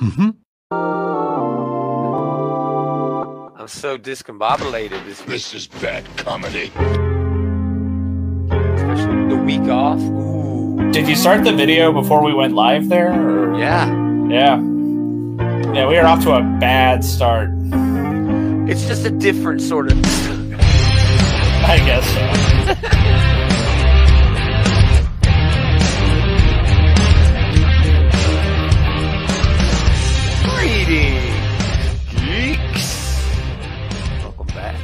Mm-hmm. I'm so discombobulated. This is bad comedy. Especially the week off. Ooh. Did you start the video before we went live there? Or? Yeah, we were off to a bad start. It's just a different sort of... I guess so. Greetings, geeks. Welcome back.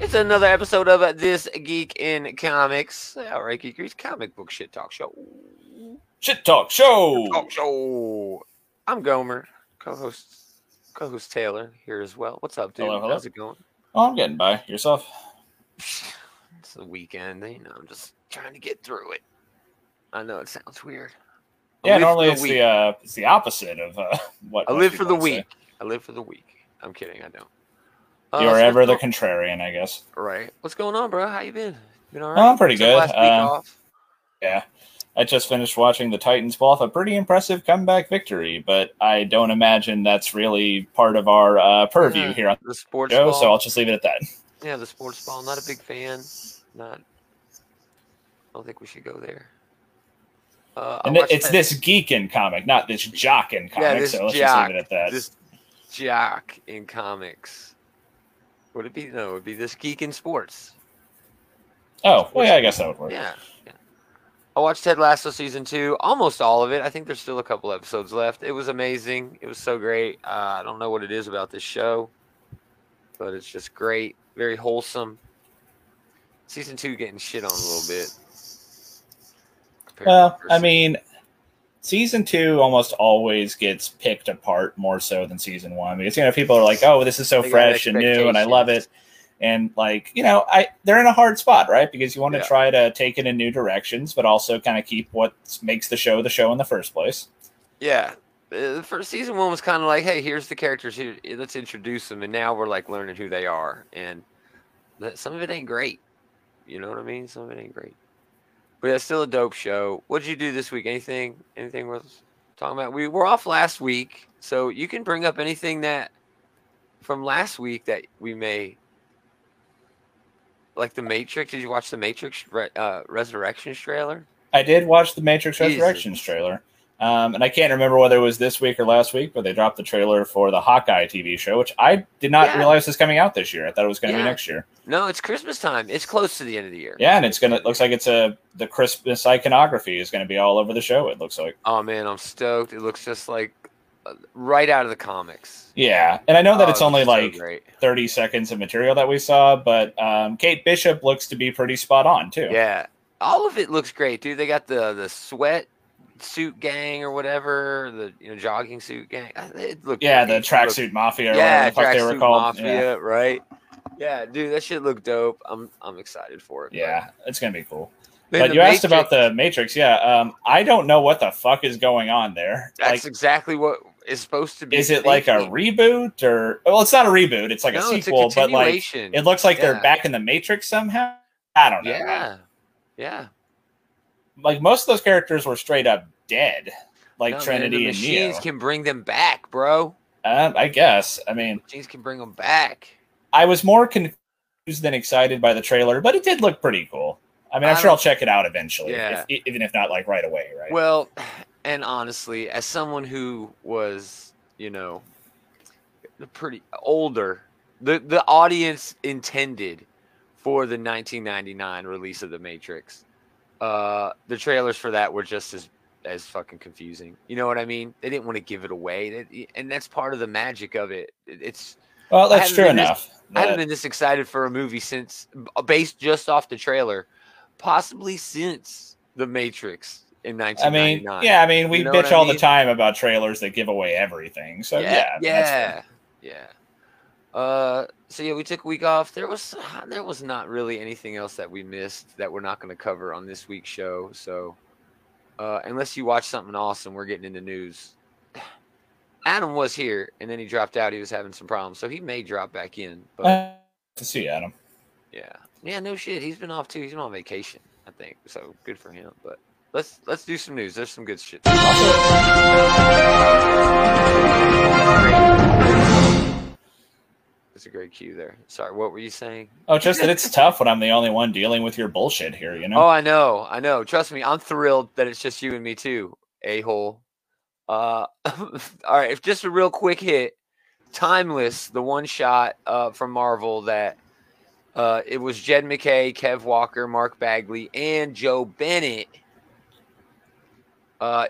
It's another episode of This Geek in Comics. All right, Geek Geeks, comic book shit talk show. I'm Gomer, co-host Taylor here as well. What's up, dude? Hello, hello. How's it going? Oh, I'm getting by. Yourself? It's the weekend, you know. I'm just trying to get through it. I know it sounds weird. Yeah, normally it's the opposite of what I live for the week. I live for the week. I'm kidding. I don't. You're ever the contrarian, I guess. Right. What's going on, bro? How you been? Been all right? Oh, I'm pretty good. Last week off. Yeah. I just finished watching the Titans pull off a pretty impressive comeback victory, but I don't imagine that's really part of our purview here on the sports show, so I'll just leave it at that. Yeah, the sports ball. Not a big fan. Not. I don't think we should go there. And it's This Geek in Comic, not This Jock in Comic, so let's just leave it at that. This Jock in Comics. Would it be? No, it would be This Geek in Sports. Oh, well, yeah, I guess that would work. Yeah. I watched Ted Lasso season 2, almost all of it. I think there's still a couple episodes left. It was amazing. It was so great. I don't know what it is about this show, but it's just great. Very wholesome. Season 2 getting shit on a little bit. Well, I mean, season 2 almost always gets picked apart more so than season 1. Because, you know, people are like, oh, this is so fresh and new and I love it. And, like, you know, they're in a hard spot, right? Because you want to try to take it in new directions, but also kind of keep what makes the show in the first place. Yeah. The first season 1 was kind of like, hey, here's the characters. Here, let's introduce them. And now we're, like, learning who they are. And some of it ain't great. You know what I mean? Some of it ain't great. But it's still a dope show. What did you do this week? Anything worth talking about? We were off last week, so you can bring up anything that from last week that we may... Like The Matrix, did you watch The Matrix Resurrections trailer? I did watch The Matrix Resurrections trailer. And I can't remember whether it was this week or last week, but they dropped the trailer for the Hawkeye TV show, which I did not realize was coming out this year. I thought it was going to be next year. No, it's Christmas time. It's close to the end of the year. Yeah, and it's going to looks like it's the Christmas iconography is going to be all over the show, it looks like. Oh, man, I'm stoked. It looks just like right out of the comics. Yeah, and I know that it's only like 30 seconds of material that we saw, but Kate Bishop looks to be pretty spot on too. Yeah, all of it looks great, dude. They got the sweat suit gang or whatever, the jogging suit gang. It looked the tracksuit mafia. Yeah, tracksuit they were called. Mafia, right? Yeah, dude, that shit looked dope. I'm excited for it. Yeah, it's gonna be cool. But you asked about The Matrix, I don't know what the fuck is going on there. That's exactly what is supposed to be. Is it like a reboot or? Well, it's not a reboot. It's like a sequel, but like it looks like they're back in the Matrix somehow. I don't know. Yeah. Like most of those characters were straight up dead, like Trinity and Neo. Machines can bring them back, bro. I guess. I mean, machines can bring them back. I was more confused than excited by the trailer, but it did look pretty cool. I mean, I'm sure I'll check it out eventually, even if not like right away, right? Well, and honestly, as someone who was, pretty older, the audience intended for the 1999 release of The Matrix, the trailers for that were just as fucking confusing. You know what I mean? They didn't want to give it away, and that's part of the magic of it. Well, that's true enough. I haven't been this excited for a movie since, based just off the trailer. Possibly since The Matrix in 1999. We bitch all the time about trailers that give away everything. So we took a week off. There was not really anything else that we missed that we're not going to cover on this week's show. So unless you watch something awesome, we're getting into news. Adam was here and then he dropped out. He was having some problems, so he may drop back in. But to see Adam. Yeah, no shit. He's been off too. He's been on vacation, I think. So good for him. But let's do some news. There's some good shit. cue there. Sorry, what were you saying? Oh, just that it's tough when I'm the only one dealing with your bullshit here, you know? Oh, I know. Trust me, I'm thrilled that it's just you and me too, a-hole. All right, if just a real quick hit, Timeless, the one shot from Marvel that it was Jed McKay, Kev Walker, Mark Bagley, and Joe Bennett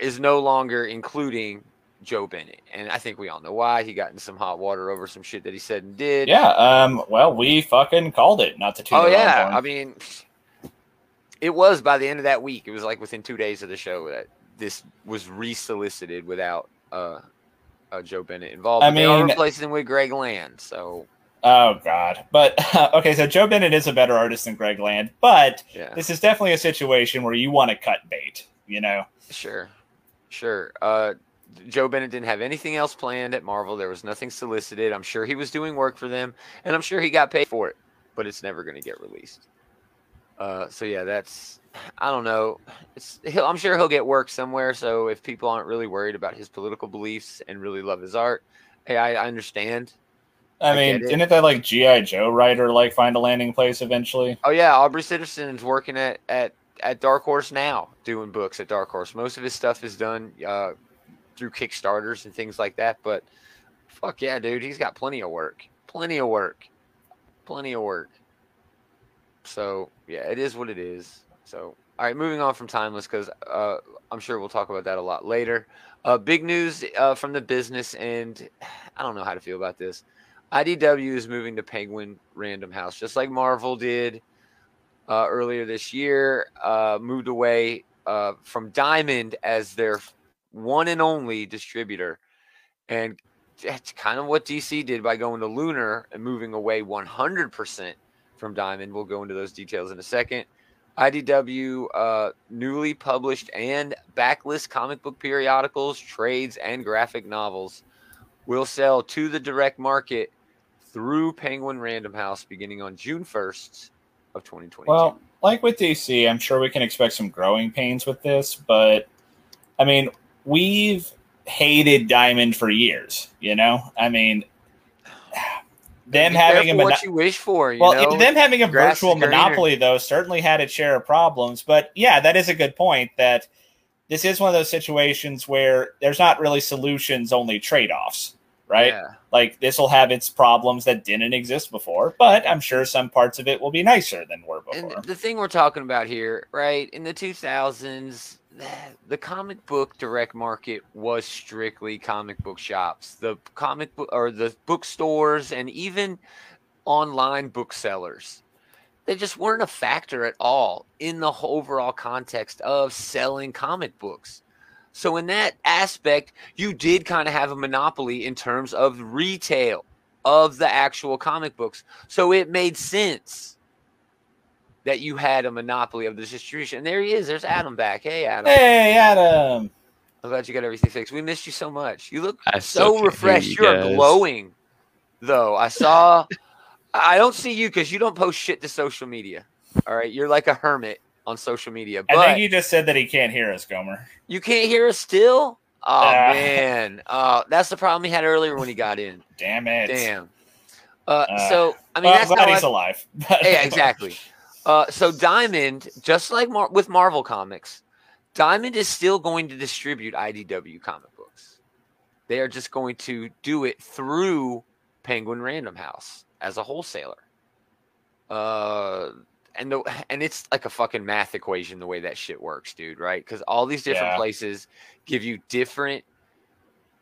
is no longer including Joe Bennett, and I think we all know why. He got in some hot water over some shit that he said and did. Yeah, well, we fucking called it. Not to toot our own horn. I mean, it was by the end of that week. It was like within 2 days of the show that this was re-solicited without Joe Bennett involved. I mean, they are replacing him with Greg Land, so... Oh, God. But, okay, so Joe Bennett is a better artist than Greg Land, but yeah, this is definitely a situation where you want to cut bait, you know? Sure. Joe Bennett didn't have anything else planned at Marvel. There was nothing solicited. I'm sure he was doing work for them, and I'm sure he got paid for it, but it's never going to get released. So, yeah, that's – I don't know. I'm sure he'll get work somewhere, so if people aren't really worried about his political beliefs and really love his art, hey, I understand. I mean, didn't that, like, G.I. Joe writer, like, find a landing place eventually? Oh, yeah, Aubrey Citizen's working at Dark Horse now, doing books at Dark Horse. Most of his stuff is done through Kickstarters and things like that, but fuck yeah, dude, he's got plenty of work. So yeah, it is what it is. So all right, moving on from Timeless, because I'm sure we'll talk about that a lot later. Big news from the business end. I don't know how to feel about this. IDW is moving to Penguin Random House, just like Marvel did earlier this year. Moved away from Diamond as their one and only distributor, and that's kind of what DC did by going to Lunar and moving away 100% from Diamond. We'll go into those details in a second. IDW newly published and backlist comic book periodicals, trades, and graphic novels will sell to the direct market through Penguin Random House beginning on June 1st of 2022. Well, like with DC, I'm sure we can expect some growing pains with this, but I mean, we've hated Diamond for years, you know? I mean, them having a virtual monopoly, though, certainly had its share of problems. But yeah, that is a good point, that this is one of those situations where there's not really solutions, only trade-offs, right? Yeah. Like, this will have its problems that didn't exist before, but I'm sure some parts of it will be nicer than were before. And the thing we're talking about here, right, in the 2000s, the comic book direct market was strictly comic book shops, the comic book or the bookstores, and even online booksellers. They just weren't a factor at all in the overall context of selling comic books. So in that aspect, you did kind of have a monopoly in terms of retail of the actual comic books. So it made sense that you had a monopoly of the distribution. And there he is. There's Adam back. Hey, Adam. Hey, Adam. I'm glad you got everything fixed. We missed you so much. You look so refreshed. You're glowing, though. I saw – I don't see you because you don't post shit to social media. All right? You're like a hermit on social media. But I think you just said that he can't hear us, Gomer. You can't hear us still? Oh, man. That's the problem he had earlier when he got in. Damn it. Damn. So, I mean, well, that's he's alive. Yeah, exactly. So Diamond, just like with Marvel Comics, Diamond is still going to distribute IDW comic books. They are just going to do it through Penguin Random House as a wholesaler. And it's like a fucking math equation the way that shit works, dude, right? Because all these different places give you different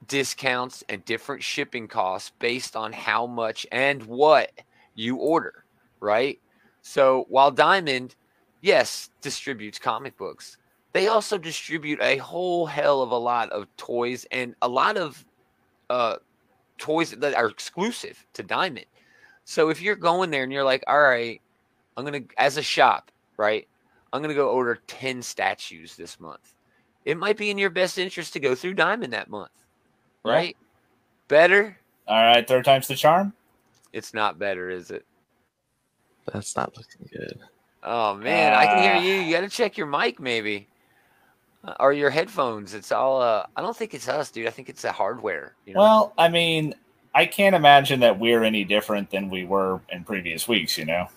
discounts and different shipping costs based on how much and what you order, right? So while Diamond, yes, distributes comic books, they also distribute a whole hell of a lot of toys and a lot of toys that are exclusive to Diamond. So if you're going there and you're like, all right, I'm going to, as a shop, right, I'm going to go order 10 statues this month. It might be in your best interest to go through Diamond that month, right? Yeah. Better? All right, third time's the charm? It's not better, is it? That's not looking good. Oh, man, I can hear you. You got to check your mic maybe or your headphones. It's all I don't think it's us, dude. I think it's the hardware. You know? Well, I mean, I can't imagine that we're any different than we were in previous weeks, you know?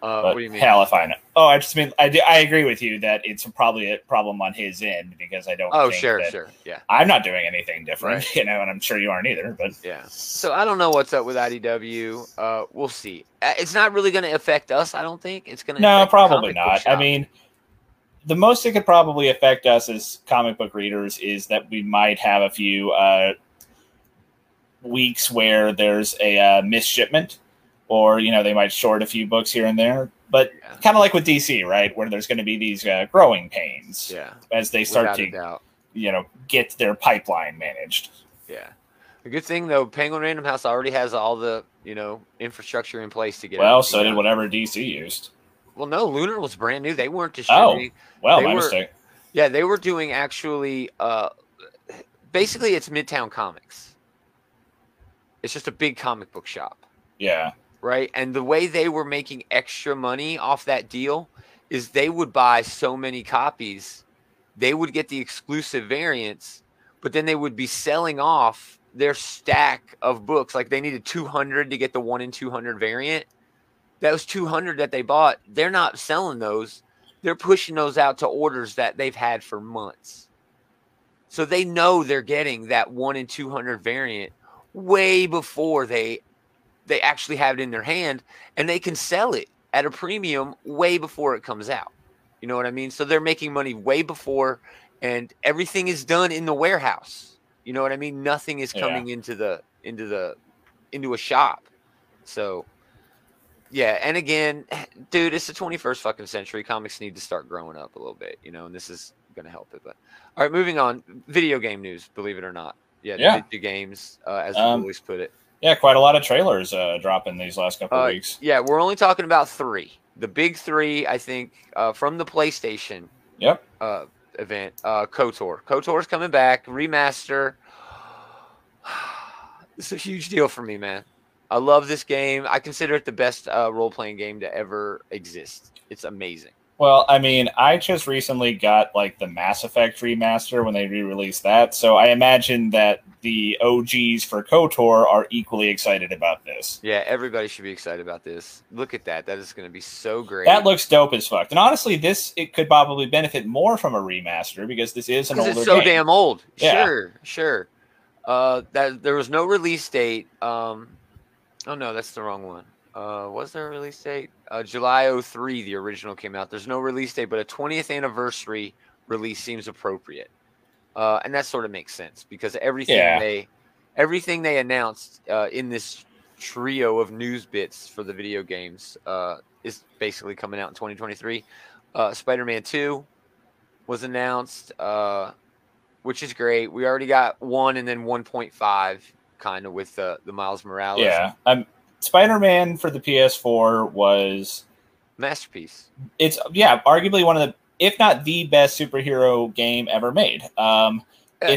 But what do you mean? Hell if I know. Oh, I just mean, I agree with you that it's probably a problem on his end because I don't think that yeah. I'm not doing anything different, right. You know, and I'm sure you aren't either. But yeah. So I don't know what's up with IDW. We'll see. It's not really going to affect us, I don't think. It's going to No, probably not. I mean, the most it could probably affect us as comic book readers is that we might have a few weeks where there's a misshipment, or, you know, they might short a few books here and there. But kind of like with DC, right, where there's going to be these growing pains as they start to, you know, get their pipeline managed. Yeah. A good thing, though, Penguin Random House already has all the, you know, infrastructure in place to get Well, so did whatever DC used. Well, no, Lunar was brand new. They weren't distributing. Oh, well, my mistake. Yeah, they were doing actually basically it's Midtown Comics. It's just a big comic book shop. Yeah. Right. And the way they were making extra money off that deal is they would buy so many copies. They would get the exclusive variants, but then they would be selling off their stack of books. Like they needed 200 to get the 1 in 200 variant. That was 200 that they bought. They're not selling those. They're pushing those out to orders that they've had for months. So they know they're getting that 1 in 200 variant way before they actually have it in their hand, and they can sell it at a premium way before it comes out. You know what I mean? So they're making money way before, and everything is done in the warehouse. You know what I mean? Nothing is coming into a shop. So yeah. And again, dude, it's the 21st fucking century. Comics need to start growing up a little bit, you know, and this is going to help it. But all right, moving on, video game news, believe it or not. Yeah. The games, as we always put it. Yeah, quite a lot of trailers dropping these last couple of weeks. Yeah, we're only talking about three. The big three, I think, from the PlayStation event. KOTOR. KOTOR's coming back. Remaster. It's a huge deal for me, man. I love this game. I consider it the best role-playing game to ever exist. It's amazing. Well, I mean, I just recently got, like, the Mass Effect remaster when they re-released that, so I imagine that the OGs for KOTOR are equally excited about this. Yeah, everybody should be excited about this. Look at that. That is going to be so great. That looks dope as fuck. And honestly, it could probably benefit more from a remaster because this is an older game. It's so damn old. Yeah. Sure, sure. There was no release date. Oh, no, that's the wrong one. Was there a release date? July 03, the original came out. There's no release date, but a 20th anniversary release seems appropriate. And that sort of makes sense because everything they announced in this trio of news bits for the video games is basically coming out in 2023. Spider-Man 2 was announced, which is great. We already got 1 and then 1.5 kind of with the Miles Morales. Yeah, Spider-Man for the PS4 was masterpiece. It's arguably one of the, if not the best superhero game ever made. It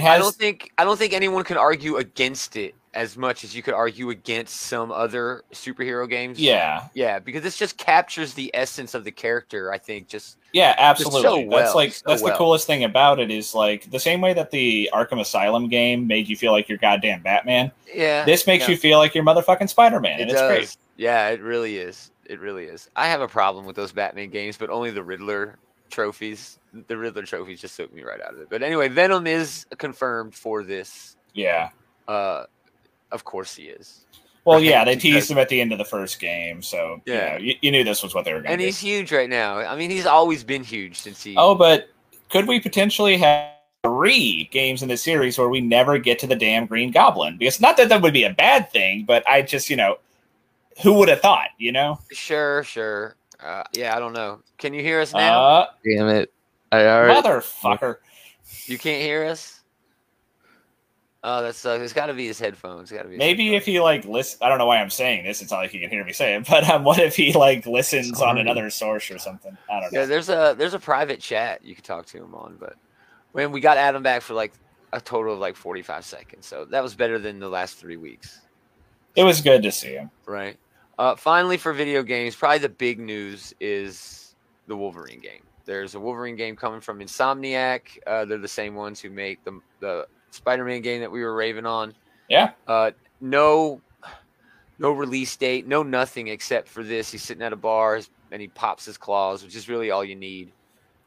has. I don't think anyone can argue against it as much as you could argue against some other superhero games. Yeah, yeah, because this just captures the essence of the character. I think just absolutely. Just so well, that's the coolest thing about it is like the same way that the Arkham Asylum game made you feel like you're goddamn Batman. Yeah, this makes you feel like you're motherfucking Spider-Man, and it's great. Yeah, it really is. It really is. I have a problem with those Batman games, but only the Riddler trophies. The Riddler trophies just took me right out of it. But anyway, Venom is confirmed for this. Yeah. Of course he is. Well, right? Yeah, they teased him at the end of the first game, so you knew this was what they were going to do. And he's huge right now. I mean, he's always been huge since he... Oh, but could we potentially have 3 games in the series where we never get to the damn Green Goblin? Because not that that would be a bad thing, but I just, you know, who would have thought, you know? Sure, sure. Yeah, I don't know. Can you hear us now? Damn it. Motherfucker. You can't hear us? Oh, that sucks. It's got to be his headphones. Maybe if he like listen. I don't know why I'm saying this. It's not like he can hear me say it. But what if he like listens on another source or something? I don't know. Yeah, there's a private chat you could talk to him on. But when we got Adam back for like a total of like 45 seconds, so that was better than the last 3 weeks. It was good to see him. Right. Finally, for video games, probably the big news is the Wolverine game. There's a Wolverine game coming from Insomniac. They're the same ones who make the Spider-Man game that we were raving on. Yeah. no release date, no nothing except for this. He's sitting at a bar and he pops his claws, which is really all you need.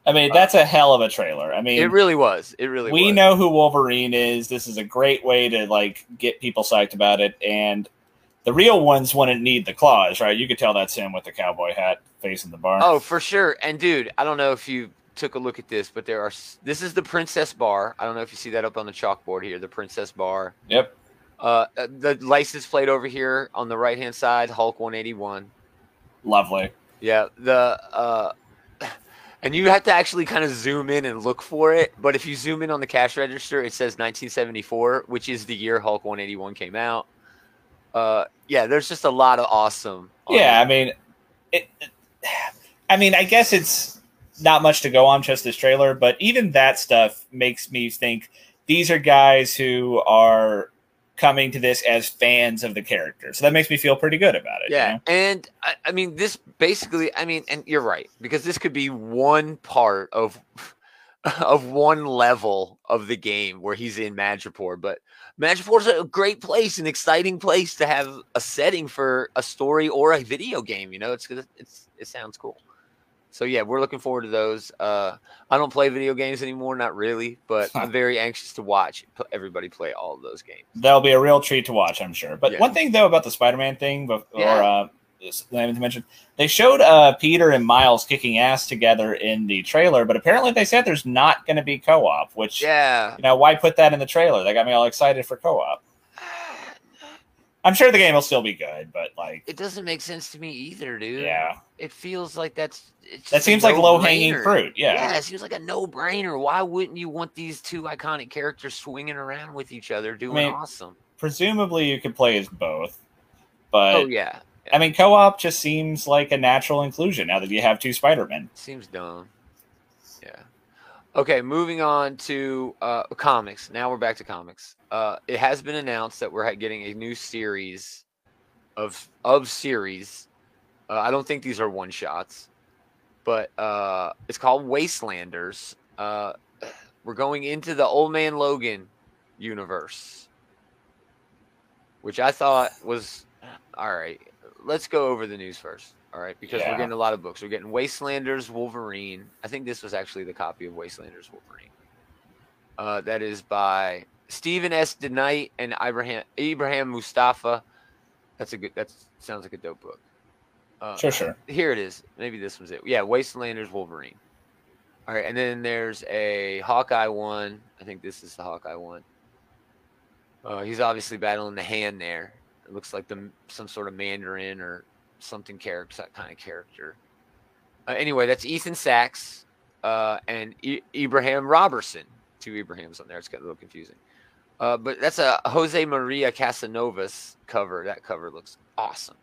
I mean, that's a hell of a trailer. I mean, it really was. It really was. We know who Wolverine is. This is a great way to like get people psyched about it. And the real ones wouldn't need the claws, right? You could tell that's him with the cowboy hat facing the bar. Oh, for sure. And dude, I don't know if you took a look at this, but this is the Princess bar. I don't know if you see that up on the chalkboard here, the Princess bar. Yep. The license plate over here on the right-hand side, Hulk 181. Lovely. Yeah. And you have to actually kind of zoom in and look for it. But if you zoom in on the cash register, it says 1974, which is the year Hulk 181 came out. Yeah, there's just a lot of awesome. Yeah, I mean, I guess it's not much to go on just this trailer, but even that stuff makes me think these are guys who are coming to this as fans of the character. So that makes me feel pretty good about it. Yeah. You know? And I mean, this basically, I mean, and you're right, because this could be one part of one level of the game where he's in Madripoor, but Madripoor's a great place, an exciting place to have a setting for a story or a video game. You know, it sounds cool. So yeah, we're looking forward to those. I don't play video games anymore, not really, but I'm very anxious to watch everybody play all of those games. That'll be a real treat to watch, I'm sure. But yeah. One thing though about the Spider-Man thing, I haven't mentioned, they showed Peter and Miles kicking ass together in the trailer, but apparently they said there's not going to be co-op. Which, yeah, you know, why put that in the trailer? That got me all excited for co-op. I'm sure the game will still be good, but like, it doesn't make sense to me either, dude. Yeah, it feels like that seems like low hanging fruit. Yeah, it seems like a no brainer. Why wouldn't you want these two iconic characters swinging around with each other, doing awesome? Presumably, you could play as both, but I mean, co-op just seems like a natural inclusion now that you have two Spider-Men. Seems dumb. Yeah. Okay, moving on to comics. Now we're back to comics. It has been announced that we're getting a new series of series. I don't think these are one-shots, but it's called Wastelanders. We're going into the Old Man Logan universe, which I thought was, all right, let's go over the news first. All right, because we're getting a lot of books. We're getting Wastelanders Wolverine. I think this was actually the copy of Wastelanders Wolverine. That is by Stephen S. DeKnight and Ibrahim Mustafa. That sounds like a dope book. Sure. Here it is. Maybe this was it. Yeah, Wastelanders Wolverine. All right, and then there's a Hawkeye one. I think this is the Hawkeye one. He's obviously battling the hand there. It looks like some sort of Mandarin or something character, that kind of character. Anyway, that's Ethan Sachs and Ibrahim Robertson. Two Ibrahims on there. It's got a little confusing. But that's a Jose Maria Casanova's cover. That cover looks awesome.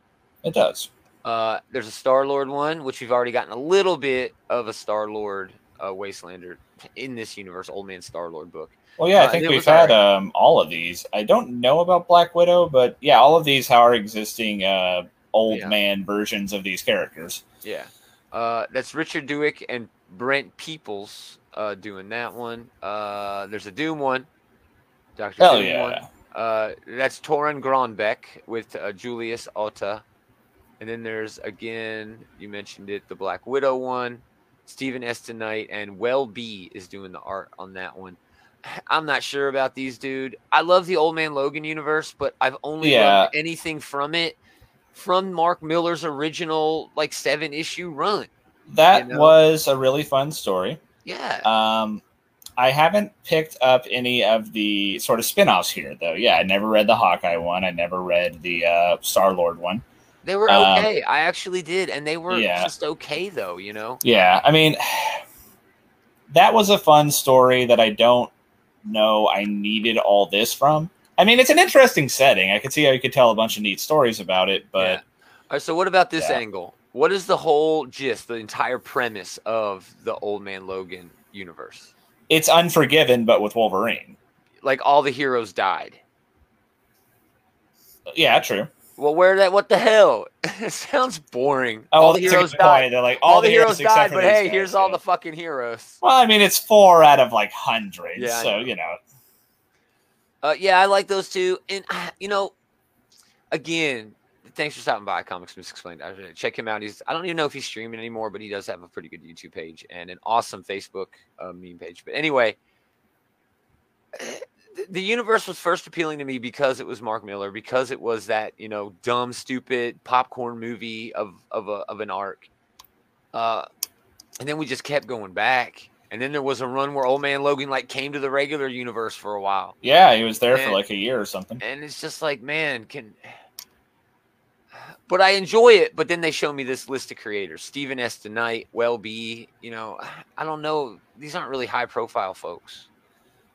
It does. There's a Star-Lord one, which we've already gotten a little bit of a Star-Lord Wastelander in this universe, Old Man Star-Lord book. Well, yeah, I think we've had all of these. I don't know about Black Widow, but yeah, all of these are existing old man versions of these characters. Yeah. That's Richard Duick and Brent Peoples doing that one. There's a Doom one. Dr. Hell Doom one. That's Torin Gronbeck with Julius Otta. And then there's, again, you mentioned it, the Black Widow one. Stephen S. DeKnight and Well B is doing the art on that one. I'm not sure about these, dude. I love the Old Man Logan universe, but I've only learned anything from it from Mark Miller's original like 7-issue run. That was a really fun story. Yeah. I haven't picked up any of the sort of spin-offs here though. Yeah, I never read the Hawkeye one. I never read the Star-Lord one. They were okay. I actually did, and they were just okay though, you know? Yeah, I mean, that was a fun story that I don't know I needed all this from. I mean, it's an interesting setting. I could see how you could tell a bunch of neat stories about it, but all right, so what about this angle? What is the whole gist, the entire premise of the Old Man Logan universe? It's Unforgiven, but with Wolverine. Like all the heroes died. Yeah, true. Well, what the hell? It sounds boring. Oh, all the heroes died. They're like, all the heroes died, but hey, here's all the fucking heroes. Well, I mean, it's 4 out of like hundreds, so, you know. Yeah, I like those two. And, you know, again, thanks for stopping by Comics Misexplained. Check him out. He's, I don't even know if he's streaming anymore, but he does have a pretty good YouTube page and an awesome Facebook meme page. But anyway, the universe was first appealing to me because it was Mark Miller, because it was that, you know, dumb, stupid popcorn movie of an arc. And then we just kept going back. And then there was a run where Old Man Logan like came to the regular universe for a while. Yeah, he was there for like a year or something. And it's just like, man, but I enjoy it. But then they show me this list of creators: Stephen S. DeKnight, Well-B. You know, I don't know. These aren't really high-profile folks.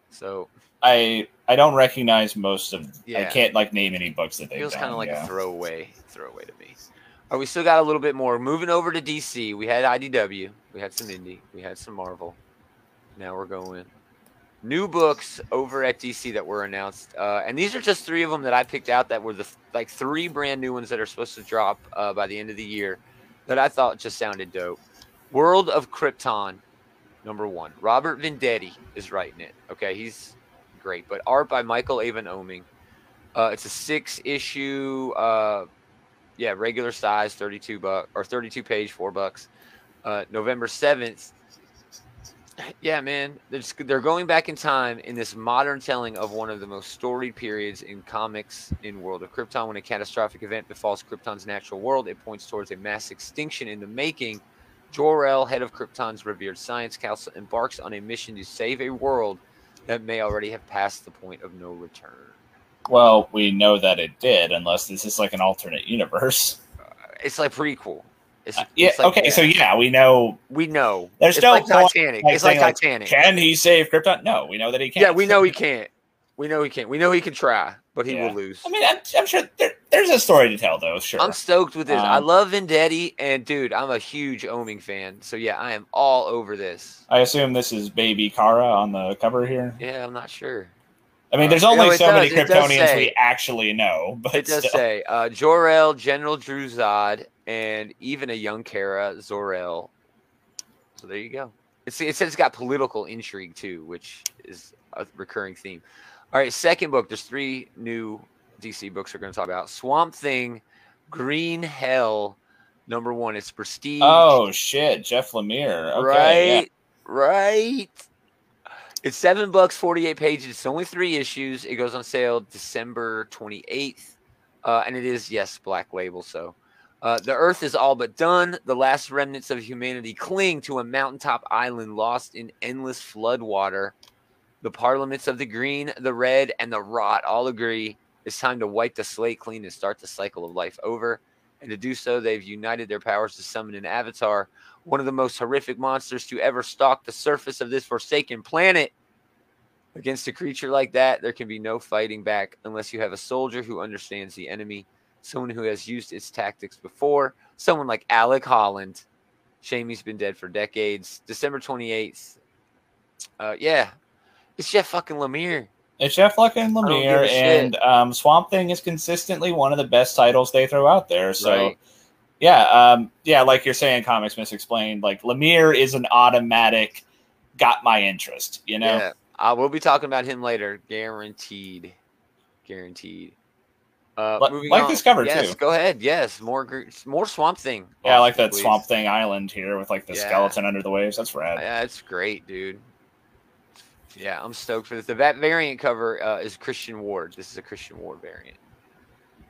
So I don't recognize most of. Yeah. I can't like name any books that they. Feels kind of like a throwaway to me. All right, we still got a little bit more. Moving over to DC, we had IDW, we had some indie, we had some Marvel. Now we're going new books over at DC that were announced, and these are just three of them that I picked out that were the like three brand new ones that are supposed to drop by the end of the year that I thought just sounded dope. World of Krypton, #1. Robert Vendetti is writing it. Okay, he's great, but art by Michael Avon Oeming. It's a 6-issue, yeah, regular size, 32-page, $4. November 7th. Yeah, man, they're going back in time in this modern telling of one of the most storied periods in comics in World of Krypton. When a catastrophic event befalls Krypton's natural world, it points towards a mass extinction in the making. Jor-El, head of Krypton's revered science council, embarks on a mission to save a world that may already have passed the point of no return. Well, we know that it did, unless this is like an alternate universe. It's like prequel. It's like, okay. Yeah. So yeah, we know. There's no like Titanic. It's like Titanic. Like, can he save Krypton? No, we know that he can't. Yeah, we know he can't. We know he can't. We know he can try, but he will lose. I mean, I'm sure there's a story to tell, though. Sure. I'm stoked with this. I love Vendetti, and dude, I'm a huge Oeming fan. So yeah, I am all over this. I assume this is Baby Kara on the cover here. Yeah, I'm not sure. I mean, there's only so many Kryptonians we actually know. But it does say Jor-El, General Druzad, and even a young Kara Zor-El. So there you go. It says it's got political intrigue too, which is a recurring theme. All right, second book. There's three new DC books we're going to talk about. Swamp Thing, Green Hell, #1. It's Prestige. Oh shit, Jeff Lemire. Okay, right. It's $7, 48 pages. It's only 3 issues. It goes on sale December 28th. And it is, yes, Black Label. So the Earth is all but done. The last remnants of humanity cling to a mountaintop island lost in endless floodwater. The parliaments of the green, the red, and the rot all agree. It's time to wipe the slate clean and start the cycle of life over. And to do so, they've united their powers to summon an avatar, one of the most horrific monsters to ever stalk the surface of this forsaken planet. Against a creature like that, there can be no fighting back unless you have a soldier who understands the enemy, someone who has used its tactics before, someone like Alec Holland. Shame he's been dead for decades. December 28th. Yeah, it's Jeff fucking Lemire. It's Jeff fucking Lemire, and Swamp Thing is consistently one of the best titles they throw out there. So. Right. Yeah, like you're saying, Comics Misexplained, like Lemire is an automatic got my interest, you know? Yeah, I will be talking about him later. Guaranteed. Like this cover, yes, too. Yes, go ahead. Yes, more Swamp Thing. Yeah, I like that Swamp Thing island here with like the skeleton under the waves. That's rad. Yeah, it's great, dude. Yeah, I'm stoked for this. The variant cover is Christian Ward. This is a Christian Ward variant,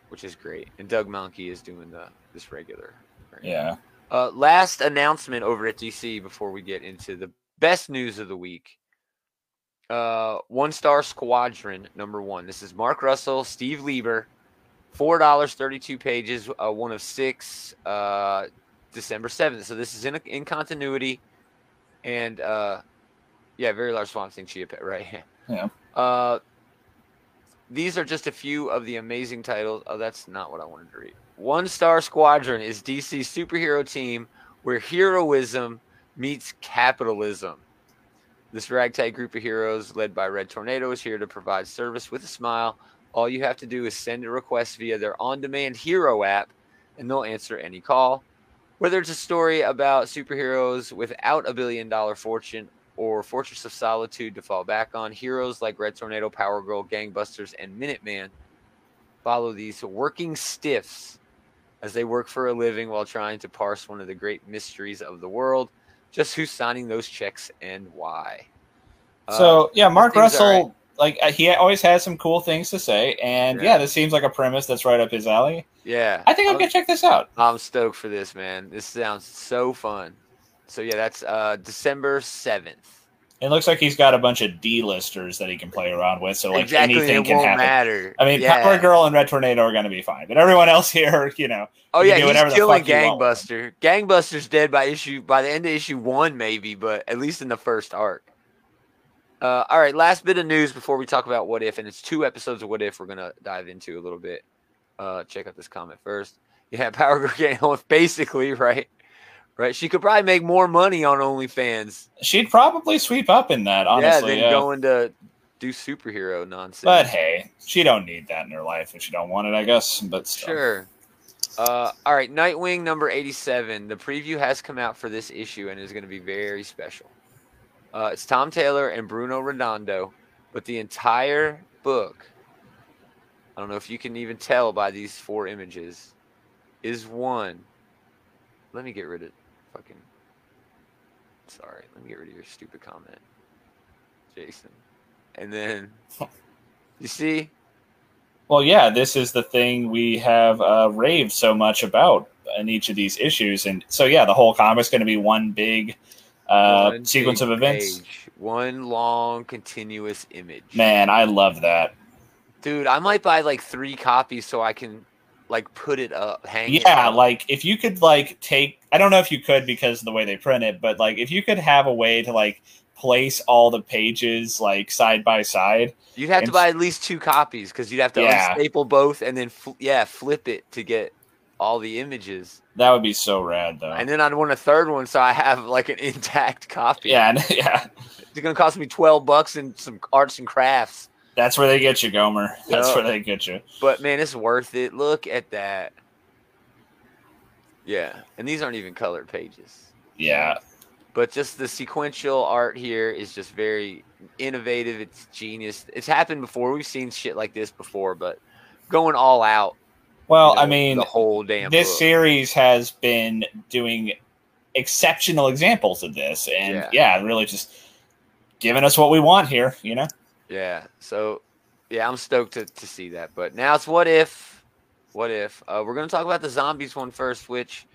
which is great. And Doug Monkey is doing this regular. Right? Yeah. Last announcement over at DC before we get into the best news of the week. One Star Squadron, #1. This is Mark Russell, Steve Lieber, $4, 32 pages, one of 6, December 7th. So this is in continuity. And, yeah, very large Swamp Thing Chia Pet, right? Yeah. These are just a few of the amazing titles. Oh, that's not what I wanted to read. One Star Squadron is DC's superhero team where heroism meets capitalism. This ragtag group of heroes led by Red Tornado is here to provide service with a smile. All you have to do is send a request via their on-demand hero app, and they'll answer any call. Whether it's a story about superheroes without a billion-dollar fortune or Fortress of Solitude to fall back on, heroes like Red Tornado, Power Girl, Gangbusters, and Minuteman follow these working stiffs as they work for a living while trying to parse one of the great mysteries of the world. Just who's signing those checks and why. So, yeah, Mark Russell, right. Like, he always has some cool things to say. And, yeah, this seems like a premise that's right up his alley. Yeah. I think I'm going to check this out. I'm stoked for this, man. This sounds so fun. So, yeah, that's December 7th. It looks like he's got a bunch of D-listers that he can play around with, so like anything can happen. Matter. I mean, Power Girl and Red Tornado are going to be fine, but everyone else here, you know, he's killing Gangbuster. Gangbuster's dead by the end of issue 1, maybe, but at least in the first arc. All right, last bit of news before we talk about What If, and it's 2 episodes of What If we're going to dive into a little bit. Check out this comment first. Yeah, Power Girl getting home basically, right? Right, she could probably make more money on OnlyFans. She'd probably sweep up in that, honestly. Yeah, than going to do superhero nonsense. But hey, she don't need that in her life if she don't want it, I guess. But still. Sure. All right, Nightwing number 87. The preview has come out for this issue and is going to be very special. It's Tom Taylor and Bruno Redondo, but the entire book, I don't know if you can even tell by these 4 images, is one. Let me get rid of... Sorry, let me get rid of your stupid comment, Jason. And then you see, well, yeah, this is the thing we have raved so much about in each of these issues, and so yeah, the whole comic's going to be one big sequence of events, one long continuous image. Man, I love that, dude. I might buy like 3 copies so I can like put it up, hang it up. Like if you could like take, I don't know if you could because of the way they print it, but like if you could have a way to like place all the pages like side by side. You'd have to buy at least 2 copies because you'd have to unstaple both and then flip it to get all the images. That would be so rad though. And then I'd want a 3rd one so I have like an intact copy. Yeah, yeah. It's going to cost me $12 and some arts and crafts. That's where they get you, Gomer. That's where they get you. But, man, it's worth it. Look at that. Yeah. And these aren't even colored pages. Yeah. But just the sequential art here is just very innovative. It's genius. It's happened before. We've seen shit like this before, but going all out. Well, I mean, the whole damn book. Series has been doing exceptional examples of this. And, yeah, really just giving us what we want here, you know? Yeah, so, yeah, I'm stoked to see that. But now it's What If. What If. We're going to talk about the Zombies one first, which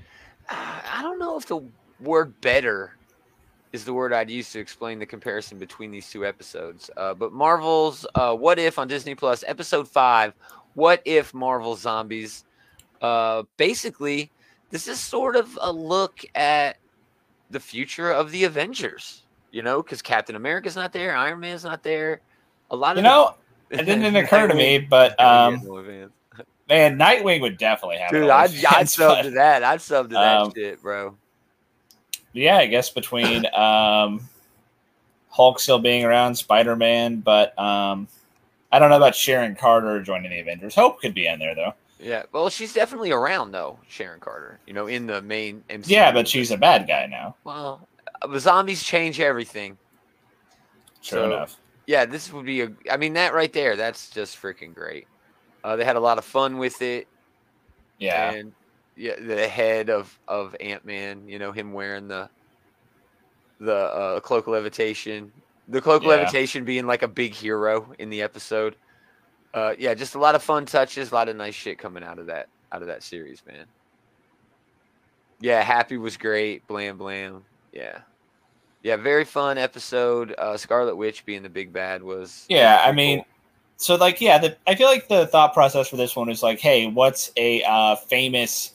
I don't know if the word better is the word I'd use to explain the comparison between these 2 episodes. But Marvel's What If on Disney Plus, Episode 5, What If Marvel Zombies. Basically, this is sort of a look at the future of the Avengers, you know, because Captain America's not there, Iron Man's not there. A lot of it didn't occur to me, but man, Nightwing would definitely have. Dude, I'd sub to that. I'd sub to that shit, bro. Yeah, I guess between Hulk still being around, Spider-Man, but I don't know about Sharon Carter joining the Avengers. Hope could be in there though. Yeah, well, she's definitely around though, Sharon Carter. You know, in the main MCU. Yeah, but she's a bad guy now. Well, the zombies change everything. Sure enough. Yeah, this would be I mean, that right there, that's just freaking great. They had a lot of fun with it. Yeah. And yeah, the head of Ant-Man, you know, him wearing the cloak of levitation. The cloak of levitation being like a big hero in the episode. Yeah, just a lot of fun touches, a lot of nice shit coming out of that series, man. Yeah, Happy was great, Blam Blam. Yeah. Yeah, very fun episode. Scarlet Witch being the big bad was... Yeah, I mean, cool. So, like, yeah, I feel like the thought process for this one is like, hey, what's a famous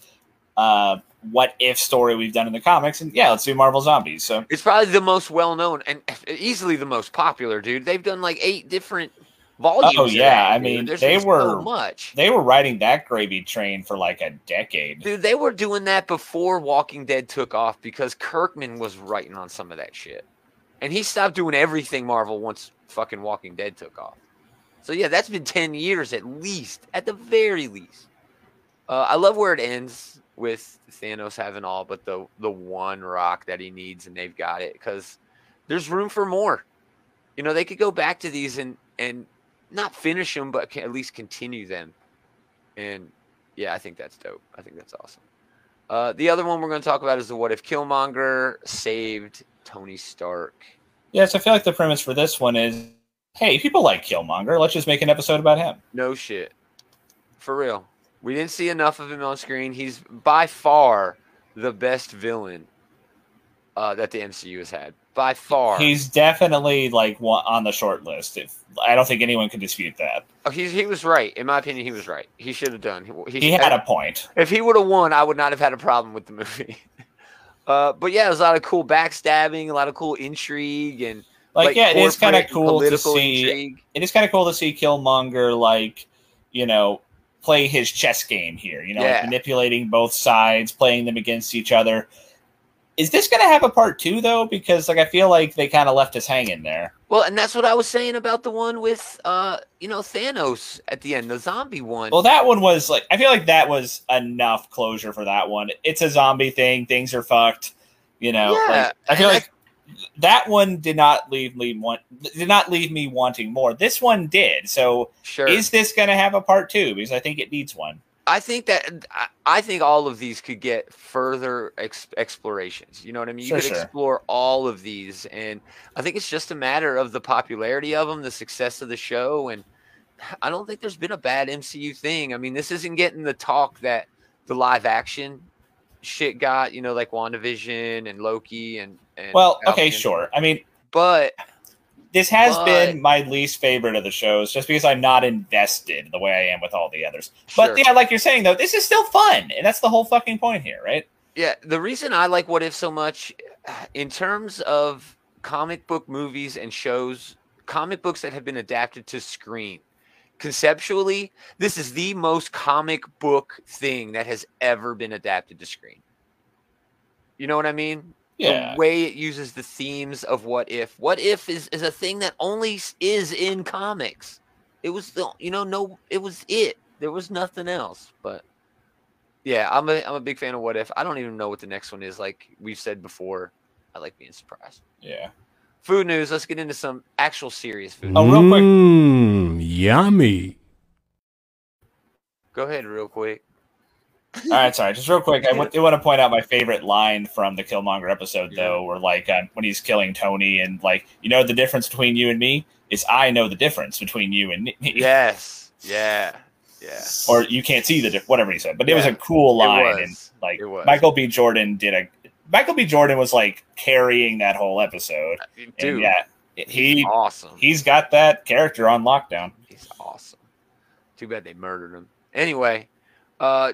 what-if story we've done in the comics? And, yeah, let's do Marvel Zombies. So it's probably the most well-known and easily the most popular, dude. They've done, like, 8 different volumes. Oh, yeah, I mean, they were riding that gravy train for, like, a decade. Dude, they were doing that before Walking Dead took off because Kirkman was writing on some of that shit. And he stopped doing everything Marvel once fucking Walking Dead took off. So, yeah, that's been 10 years at least, at the very least. I love where it ends with Thanos having all but the one rock that he needs, and they've got it because there's room for more. You know, they could go back to these and not finish them, but at least continue them And yeah, I think that's dope. I think that's awesome. The other one we're going to talk about is the What If Killmonger saved Tony Stark. Yeah, so I feel like the premise for this one is, hey, people like Killmonger. Let's just make an episode about him. No shit. For real. We didn't see enough of him on screen. He's by far the best villain that the MCU has had. By far. He's definitely like on the short list. I don't think anyone can dispute that. Oh, he was right. In my opinion, he was right. He should have done. He had a point. If he would have won, I would not have had a problem with the movie. But yeah, there's a lot of cool backstabbing, a lot of cool intrigue, and yeah, it is kind of cool to see. It is kind of cool to see Killmonger, like, you know, play his chess game here. You know, yeah, like manipulating both sides, playing them against each other. Is this going to have a part two, though? Because like I feel like they kind of left us hanging there. Well, and that's what I was saying about the one with, you know, Thanos at the end, the zombie one. Well, that one was like, I feel like that was enough closure for that one. It's a zombie thing. Things are fucked. You know, yeah, like, I feel like that one did not leave me wanting more. This one did. So sure, is this going to have a part two? Because I think it needs one. I think that all of these could get further explorations. You know what I mean? You could explore all of these, and I think it's just a matter of the popularity of them, the success of the show, and I don't think there's been a bad MCU thing. I mean, this isn't getting the talk that the live action shit got. You know, like WandaVision and Loki and well, Falcon. Okay, sure. I mean, but this has been my least favorite of the shows just because I'm not invested the way I am with all the others. But yeah, like you're saying, though, this is still fun. And that's the whole fucking point here, right? Yeah. The reason I like What If so much in terms of comic book movies and shows, comic books that have been adapted to screen, conceptually, this is the most comic book thing that has ever been adapted to screen. You know what I mean? Yeah. The way it uses the themes of What If. What If is a thing that only is in comics. It was the, you know, no, it was it. There was nothing else. But yeah, I'm a big fan of What If. I don't even know what the next one is. Like we've said before, I like being surprised. Yeah. Food news. Let's get into some actual serious food news. Oh, real quick. Yummy. Go ahead, real quick. All right, sorry. Just real quick, I do want to point out my favorite line from the Killmonger episode, though, where like when he's killing Tony and like, you know, the difference between you and me is I know the difference between you and me. Yes, yeah, yeah. Or you can't see the difference, whatever he said. But it was a cool line, and like Michael B. Jordan did a. Michael B. Jordan was like carrying that whole episode. Dude, yeah, he's awesome. He's got that character on lockdown. He's awesome. Too bad they murdered him. Anyway.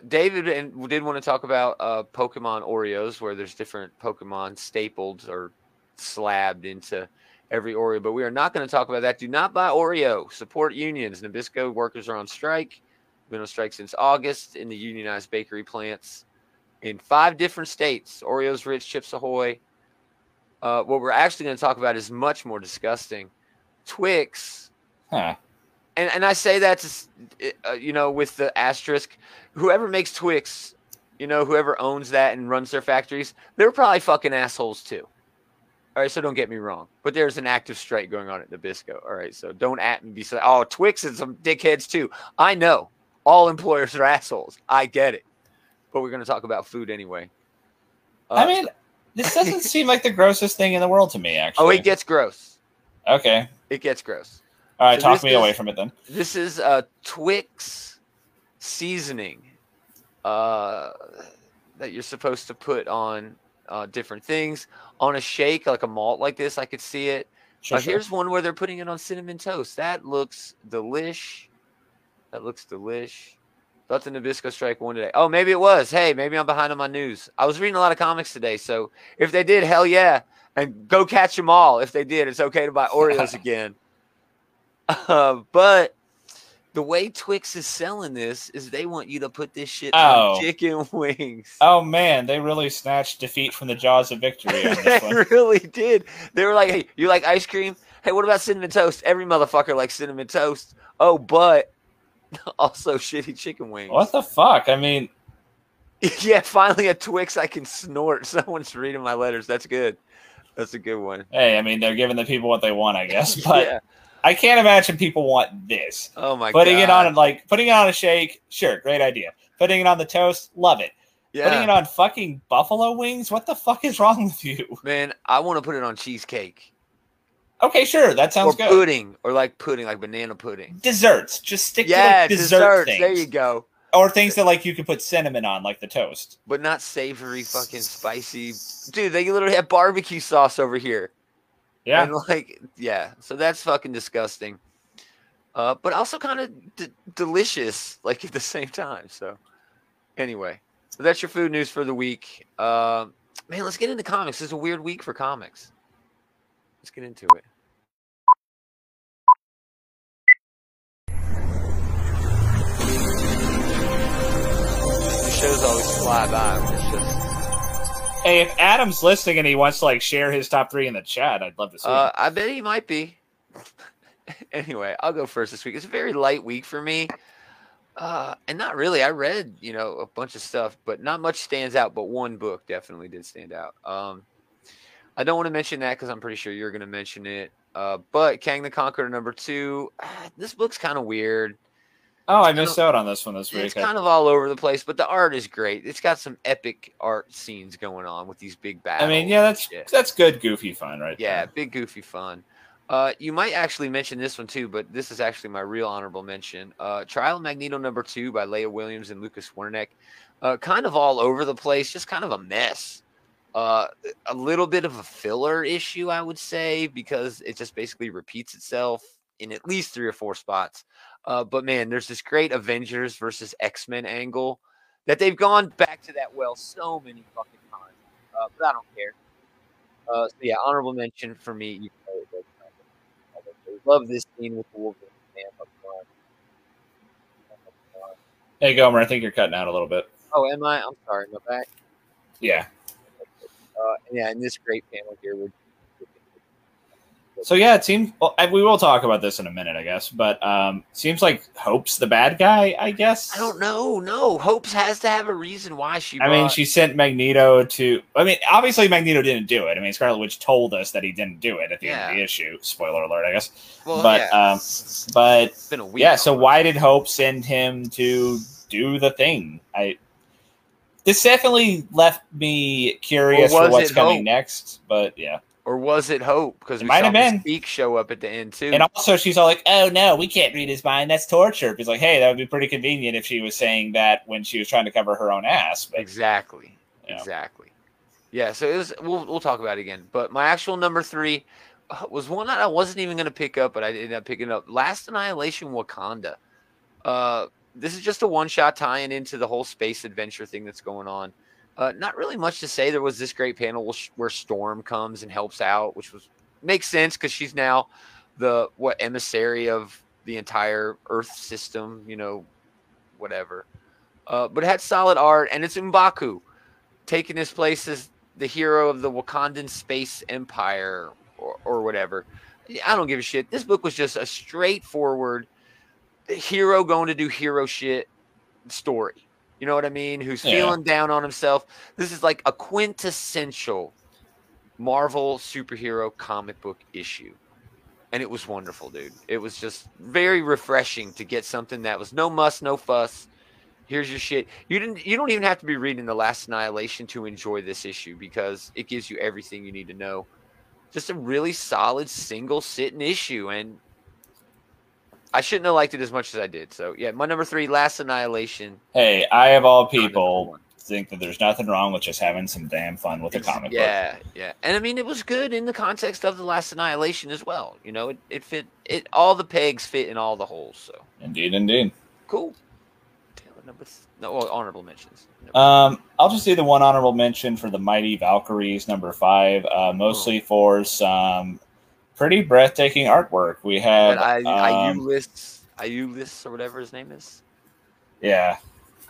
David and did want to talk about Pokemon Oreos, where there's different Pokemon stapled or slabbed into every Oreo, but we are not going to talk about that. Do not buy Oreo. Support unions. Nabisco workers are on strike. Been on strike since August in the unionized bakery plants in 5 different states. Oreos, Ritz, Chips Ahoy. What we're actually going to talk about is much more disgusting. Twix. Huh. And I say that to, you know, with the asterisk, whoever makes Twix, you know, whoever owns that and runs their factories, they're probably fucking assholes too. All right, so don't get me wrong, but there's an active strike going on at Nabisco. All right, so don't at me be saying, oh, Twix and some dickheads too. I know all employers are assholes. I get it, but we're going to talk about food anyway. I mean, this doesn't seem like the grossest thing in the world to me, actually. Oh, it gets gross. Okay, it gets gross. All right, so talk me away from it then. This is Twix seasoning that you're supposed to put on different things. On a shake, like a malt like this, I could see it. Sure. Here's one where they're putting it on cinnamon toast. That looks delish. That looks delish. Thought the Nabisco strike won today. Oh, maybe it was. Hey, maybe I'm behind on my news. I was reading a lot of comics today, so if they did, hell yeah. And go catch them all. If they did, it's okay to buy Oreos again. But the way Twix is selling this is they want you to put this shit on chicken wings. Oh, man. They really snatched defeat from the jaws of victory on this one. They really did. They were like, hey, you like ice cream? Hey, what about cinnamon toast? Every motherfucker likes cinnamon toast. Oh, but also shitty chicken wings. What the fuck? I mean. Yeah, finally a Twix I can snort. Someone's reading my letters. That's good. That's a good one. Hey, I mean, they're giving the people what they want, I guess. But. Yeah. I can't imagine people want this. Oh my god! Putting it on a shake, sure, great idea. Putting it on the toast, love it. Yeah. Putting it on fucking buffalo wings, what the fuck is wrong with you? Man, I want to put it on cheesecake. Okay, sure, that sounds good. Or pudding, or like pudding, like banana pudding. Desserts, just stick to dessert things. There you go. Or things that like you could put cinnamon on, like the toast. But not savory, fucking spicy. Dude, they literally have barbecue sauce over here. Yeah. And like, yeah. So that's fucking disgusting. But also kind of delicious, like at the same time. So anyway, so that's your food news for the week. Man, let's get into comics. This is a weird week for comics. Let's get into it. Shows always fly by. It's just... Hey, if Adam's listening and he wants to like share his top three in the chat, I'd love to see it. I bet he might be. Anyway, I'll go first this week. It's a very light week for me, and not really. I read, you know, a bunch of stuff, but not much stands out. But one book definitely did stand out. I don't want to mention that because I'm pretty sure you're going to mention it. But Kang the Conqueror #2. This book's kind of weird. Oh, I missed out on this one this week. It's kind of all over the place, but the art is great. It's got some epic art scenes going on with these big battles. I mean, yeah, that's good goofy fun, right? Yeah, there. Big goofy fun. You might actually mention this one too, but this is actually my real honorable mention. Trial of Magneto #2 by Leah Williams and Lucas Wernick. Kind of all over the place, just kind of a mess. A little bit of a filler issue, I would say, because it just basically repeats itself in at least 3 or 4 spots. But man, there's this great Avengers versus X-Men angle that they've gone back to that well so many fucking times. But I don't care. So yeah, honorable mention for me. You know, I love this scene with the Wolverine. Man, I'm hey, Gomer, I think you're cutting out a little bit. Oh, am I? I'm sorry. Am I back? Yeah. Yeah, and this great panel here would. So yeah, it seems we will talk about this in a minute, I guess. But seems like Hope's the bad guy, I guess. I don't know. No, Hope's has to have a reason why she. I mean, she sent Magneto to. I mean, obviously Magneto didn't do it. I mean, Scarlet Witch told us that he didn't do it at the end of the issue. Spoiler alert, I guess. Well, but yeah. It's been a week. Yeah. So why did Hope send him to do the thing? This definitely left me curious for what's coming next. But yeah. Or was it Hope? Because we saw Mystique show up at the end, too. And also, she's all like, oh, no, we can't read his mind. That's torture. He's like, hey, that would be pretty convenient if she was saying that when she was trying to cover her own ass. But, exactly. You know. Exactly. Yeah, so it was, we'll talk about it again. But my actual #3 was one that I wasn't even going to pick up, but I ended up picking up. Last Annihilation Wakanda. This is just a one-shot tie-in into the whole space adventure thing that's going on. Not really much to say. There was this great panel where Storm comes and helps out, which makes sense because she's now the emissary of the entire Earth system, you know, whatever. But it had solid art, and it's M'Baku taking his place as the hero of the Wakandan space empire or whatever. I don't give a shit. This book was just a straightforward hero going to do hero shit story. You know what I mean? Who's feeling down on himself. This is like a quintessential Marvel superhero comic book issue. And it was wonderful, dude. It was just very refreshing to get something that was no muss, no fuss. Here's your shit. You don't even have to be reading The Last Annihilation to enjoy this issue because it gives you everything you need to know. Just a really solid single sitting issue. And I shouldn't have liked it as much as I did. So, yeah, my #3, Last Annihilation. Hey, I, of all people, think that there's nothing wrong with just having some damn fun with a comic book. Yeah, yeah. And, I mean, it was good in the context of The Last Annihilation as well. You know, it fit – all the pegs fit in all the holes. So. Indeed, indeed. Cool. No, honorable mentions. I'll just do the one honorable mention for The Mighty Valkyries, #5, mostly for some – pretty breathtaking artwork. We have Iulis or whatever his name is. Yeah,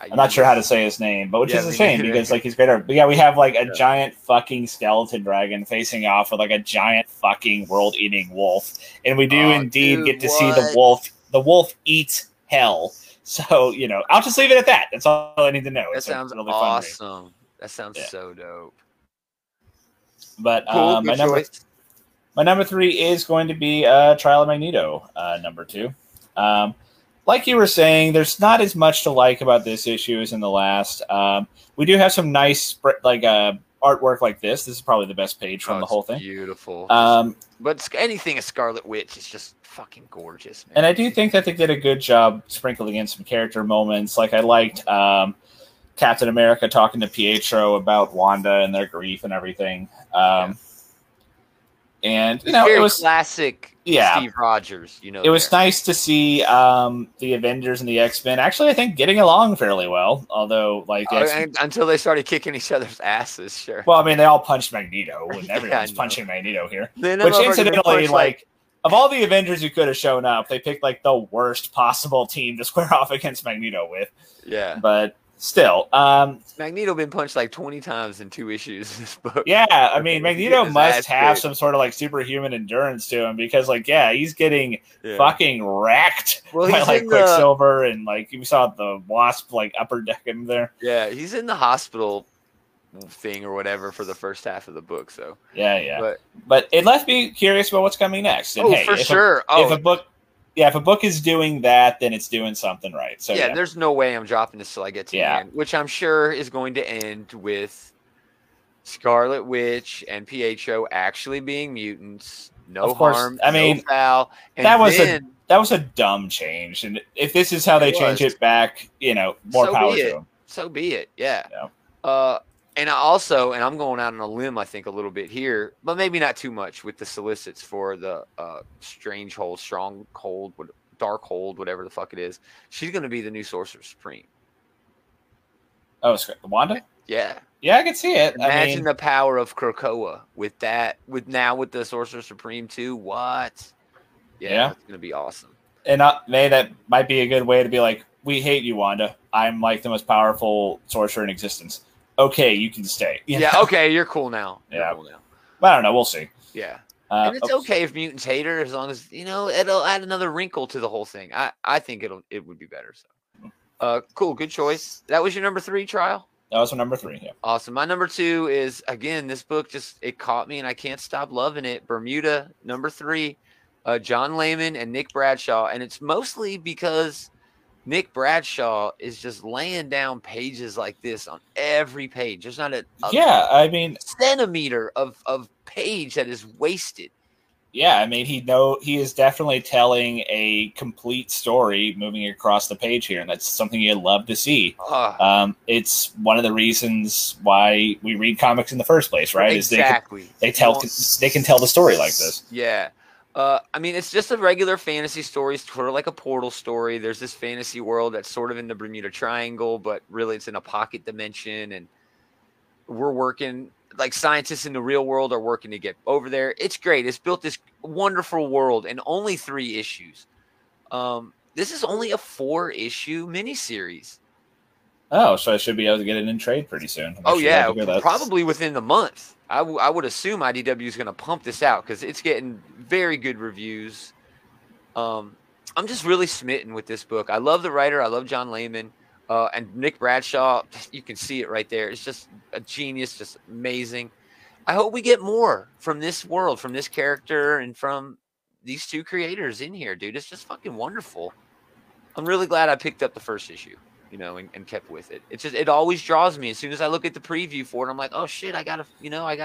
I'm not sure how to say his name, but which is a shame because like he's great art. But yeah, we have like a giant fucking skeleton dragon facing off with like a giant fucking world-eating wolf, and we do get to see the wolf. The wolf eats hell. So you know, I'll just leave it at that. That's all I need to know. That sounds awesome. That sounds so dope. But cool, my #3. My number three is going to be Trial of Magneto, number two. Like you were saying, there's not as much to like about this issue as in the last. We do have some nice like artwork like this. This is probably the best page from the whole thing. Beautiful. But anything a Scarlet Witch is just fucking gorgeous, man. And I do think that they did a good job sprinkling in some character moments. Like I liked Captain America talking to Pietro about Wanda and their grief and everything. Yeah. And you know, it was classic Steve Rogers. You know, it was nice to see the Avengers and the X-Men actually, I think, getting along fairly well. Although, like, until they started kicking each other's asses, sure. Well, I mean, they all punched Magneto, and everyone's punching Magneto here. Which, incidentally, like, of all the Avengers who could have shown up, they picked like the worst possible team to square off against Magneto with. Yeah, but. Still, Magneto been punched like 20 times in two issues of this book. Yeah, I mean, Magneto must have some sort of like superhuman endurance to him because, like, yeah, he's getting fucking wrecked by like Quicksilver and like you saw the Wasp like upper deck him there. Yeah, he's in the hospital thing or whatever for the first half of the book. So yeah, but it left me curious about what's coming next. And, hey, for sure. If a book is doing that, then it's doing something right. So yeah, there's no way I'm dropping this till I get to the end, which I'm sure is going to end with Scarlet Witch and Pietro actually being mutants. No harm, I mean, no foul. And that was a dumb change. And if this is how they change it back, you know, more power to them. So be it. Yeah. And I also, and I'm going out on a limb, I think, a little bit here, but maybe not too much with the solicits for the Darkhold, whatever the fuck it is. She's going to be the new Sorcerer Supreme. Oh, it's Wanda? Yeah. Yeah, I can see it. Imagine the power of Krakoa with that, with the Sorcerer Supreme too. What? Yeah. It's going to be awesome. And that might be a good way to be like, we hate you, Wanda. I'm like the most powerful sorcerer in existence. Okay, you can stay. You know? Okay, you're cool now. You're cool now. Well, I don't know. We'll see. Yeah. And it's okay if mutants hate her as long as, you know, it'll add another wrinkle to the whole thing. I think it would be better. So, cool. Good choice. That was your number three, Trial? That was my number three. Yeah. Awesome. My number two is, again, this book it caught me and I can't stop loving it. Bermuda, number three, John Layman and Nick Bradshaw. And it's mostly because Nick Bradshaw is just laying down pages like this on every page. There's not a centimeter of page that is wasted. Yeah, I mean, he is definitely telling a complete story moving across the page here, and that's something you love to see. It's one of the reasons why we read comics in the first place, right? Exactly. They can tell the story like this. Yeah. I mean, it's just a regular fantasy story, sort of like a Portal story. There's this fantasy world that's sort of in the Bermuda Triangle, but really it's in a pocket dimension. And we're working, like scientists in the real world are working to get over there. It's great. It's built this wonderful world in only three issues. This is only a four-issue miniseries. Oh, so I should be able to get it in trade pretty soon. Probably within the month. I would assume IDW is going to pump this out because it's getting very good reviews. I'm just really smitten with this book. I love the writer. I love John Layman. And Nick Bradshaw, you can see it right there. It's just a genius, just amazing. I hope we get more from this world, from this character, and from these two creators in here, dude. It's just fucking wonderful. I'm really glad I picked up the first issue. You know, and kept with it. It's just, it always draws me. As soon as I look at the preview for it, I'm like, oh shit, I gotta.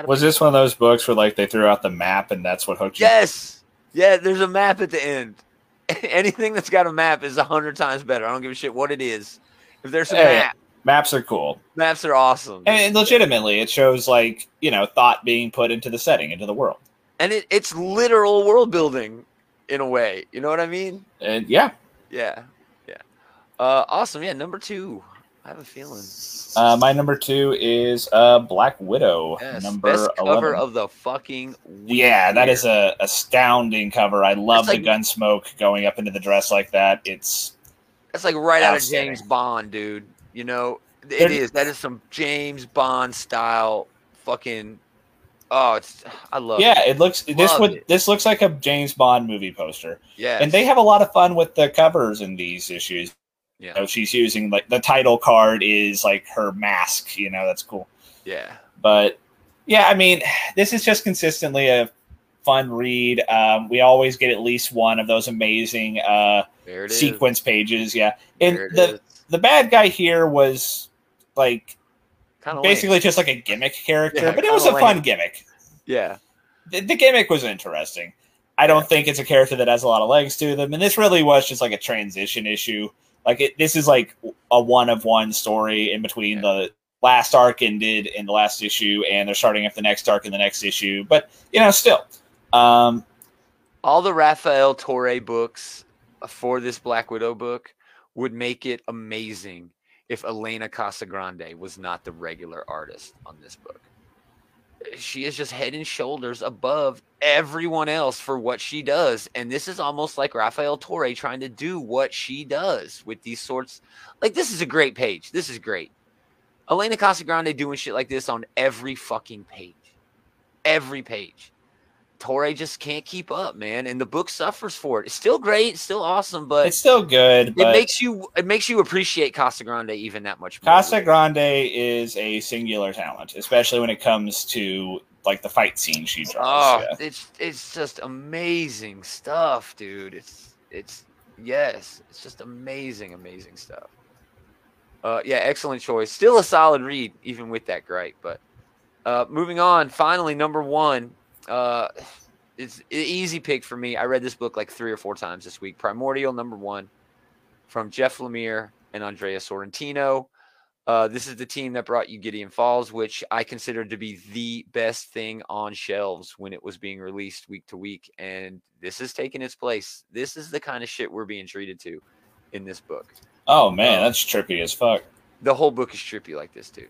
Was this one of those books where like they threw out the map and that's what hooked you? Yes. Yeah. There's a map at the end. Anything that's got a map is 100 times better. I don't give a shit what it is. If there's a map. Maps are cool. Maps are awesome. And legitimately it shows like, you know, thought being put into the setting, into the world. And it's literal world building in a way. You know what I mean? And yeah. Yeah. Awesome. Yeah, number two. I have a feeling. My number two is Black Widow. Yes, number best 11. Cover of the fucking week. Yeah, that is an astounding cover. I love the gunsmoke going up into the dress like that. That's like right out of James Bond, dude. You know, it is. That is some James Bond style fucking. Oh, I love it. Yeah, this looks like a James Bond movie poster. Yeah, and they have a lot of fun with the covers in these issues. Yeah, you know, she's using like the title card is like her mask. You know, that's cool. Yeah, but yeah, I mean, this is just consistently a fun read. We always get at least one of those amazing sequence pages. Yeah. And the bad guy here was like kinda basically lame. Just like a gimmick character, but it was a fun gimmick. Yeah. The gimmick was interesting. I don't think it's a character that has a lot of legs to them. And this really was just like a transition issue. Like this is like a one-of-one story in between the last arc ended in the last issue, and they're starting up the next arc in the next issue. But, you know, still. All the Raphael Torre books for this Black Widow book would make it amazing if Elena Casagrande was not the regular artist on this book. She is just head and shoulders above everyone else for what she does. And this is almost like Raphael Torre trying to do what she does with these sorts. Like, this is a great page. This is great. Elena Casagrande doing shit like this on every fucking page. Every page. Torre just can't keep up, man. And the book suffers for it. It's still great. It's still awesome, but it's still good. It makes you appreciate Casagrande even that much more. Casagrande is a singular talent, especially when it comes to like the fight scene she draws. Oh, it's just amazing stuff, dude. It's just amazing stuff. Yeah, excellent choice. Still a solid read, even with that gripe. But moving on, finally, number one. It's an easy pick for me. I read this book like 3 or 4 times this week. Primordial #1 from Jeff Lemire and Andrea Sorrentino. This is the team that brought you Gideon Falls, which I considered to be the best thing on shelves when it was being released week to week. And this has taken its place. This is the kind of shit we're being treated to in this book. Oh, man, that's trippy as fuck. The whole book is trippy like this, dude.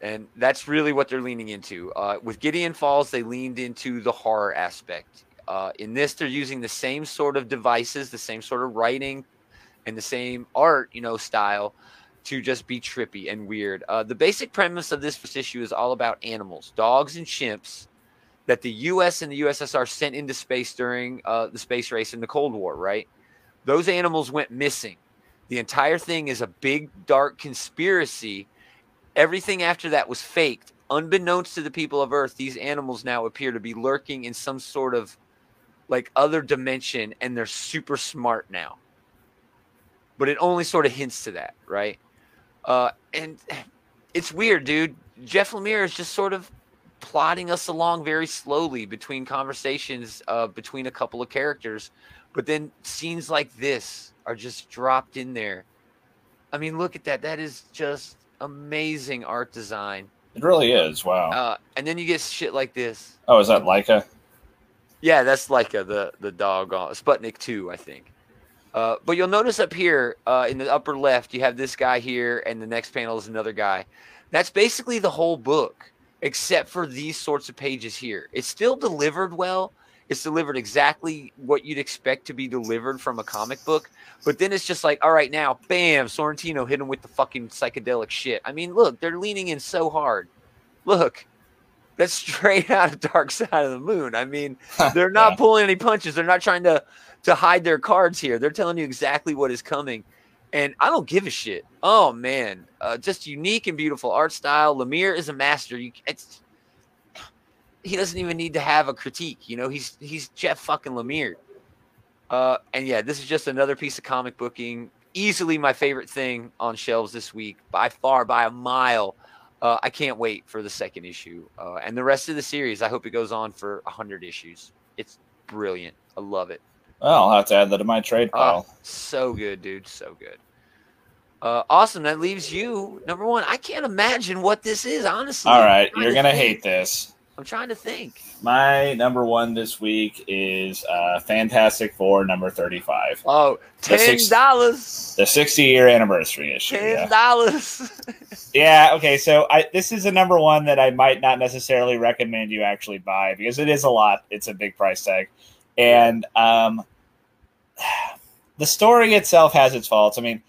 And that's really what they're leaning into. With Gideon Falls, they leaned into the horror aspect. In this, they're using the same sort of devices, the same sort of writing, and the same art, you know, style to just be trippy and weird. The basic premise of this first issue is all about animals, dogs and chimps, that the U.S. and the USSR sent into space during the space race in the Cold War, right? Those animals went missing. The entire thing is a big, dark conspiracy. Everything after that was faked. Unbeknownst to the people of Earth, these animals now appear to be lurking in some sort of like other dimension, and they're super smart now. But it only sort of hints to that, right? And it's weird, dude. Jeff Lemire is just sort of plodding us along very slowly between conversations between a couple of characters. But then scenes like this are just dropped in there. I mean, look at that. That is just amazing art design. It really is. Wow. And then you get shit like this. Oh, is that Laika? Yeah, that's Laika, the dog on Sputnik 2, I think. But you'll notice up here in the upper left, you have this guy here, and the next panel is another guy. That's basically the whole book, except for these sorts of pages here. It's still delivered well. It's delivered exactly what you'd expect to be delivered from a comic book. But then it's just like, all right, now, bam, Sorrentino hit him with the fucking psychedelic shit. I mean, look, they're leaning in so hard. Look, that's straight out of Dark Side of the Moon. I mean, they're not pulling any punches. They're not trying to hide their cards here. They're telling you exactly what is coming. And I don't give a shit. Oh, man. Just unique and beautiful art style. Lemire is a master. He doesn't even need to have a critique. You know, he's Jeff fucking Lemire. And yeah, this is just another piece of comic booking. Easily my favorite thing on shelves this week, by far, by a mile. I can't wait for the second issue. And the rest of the series, I hope it goes on for 100 issues. It's brilliant. I love it. Well, I'll have to add that to my trade pile. So good, dude. So good. Awesome. That leaves you #1. I can't imagine what this is, honestly. All right. You're going to hate this. I'm trying to think. My #1 this week is Fantastic Four #35. Oh, $10. The 60-year anniversary issue. $10. Yeah. Okay. So this is a #1 that I might not necessarily recommend you actually buy because it is a lot. It's a big price tag, and the story itself has its faults. I mean,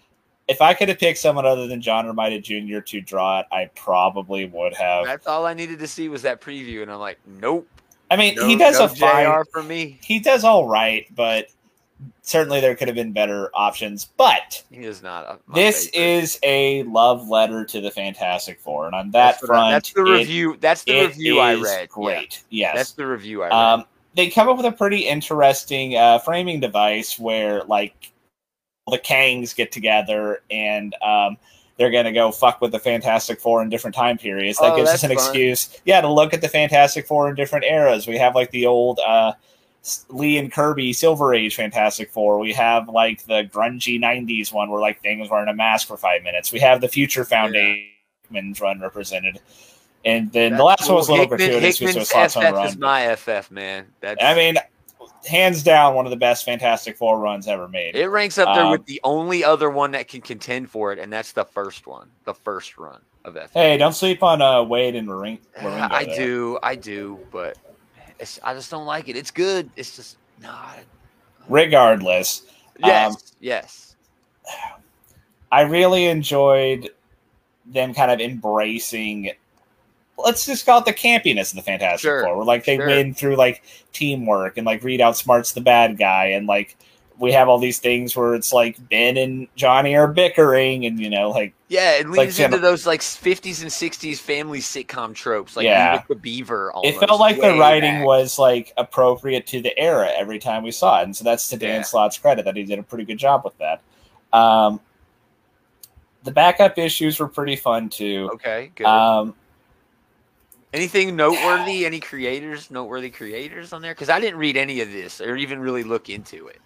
if I could have picked someone other than John Romita Jr. to draw it, I probably would have. That's all I needed to see was that preview, and I'm like, nope. I mean, he does a fine for me. He does all right, but certainly there could have been better options. But he is not. This is a love letter to the Fantastic Four, and on that front, that's the review I read. Great, yes, that's the review I read. they come up with a pretty interesting framing device where, like, the Kangs get together and they're going to go fuck with the Fantastic Four in different time periods. That gives us an excuse, to look at the Fantastic Four in different eras. We have, like, the old Lee and Kirby Silver Age Fantastic Four. We have, like, the grungy 90s one where, like, things wearing a mask for 5 minutes. We have the Future Foundation's run represented. And then the last one was a little gratuitous. Hickman's FF is my FF, man. I mean, hands down, one of the best Fantastic Four runs ever made. It ranks up there with the only other one that can contend for it, and that's the first one. The first run of FF. Hey, don't sleep on Wade and Waringo. I do, but I just don't like it. It's good. It's just not. Regardless. Yes. I really enjoyed them kind of embracing... Let's just call it the campiness of the Fantastic Four. Where, like, they win through, like, teamwork and, like, Reed outsmarts the bad guy. And, like, we have all these things where it's, like, Ben and Johnny are bickering and, you know, like... Yeah, it leans into those, like, 50s and 60s family sitcom tropes. Like, with the Beaver almost. It felt like the writing was, like, appropriate to the era every time we saw it. And so that's to Dan Slott's credit that he did a pretty good job with that. The backup issues were pretty fun, too. Okay, good. Anything noteworthy? Any noteworthy creators on there? Because I didn't read any of this or even really look into it.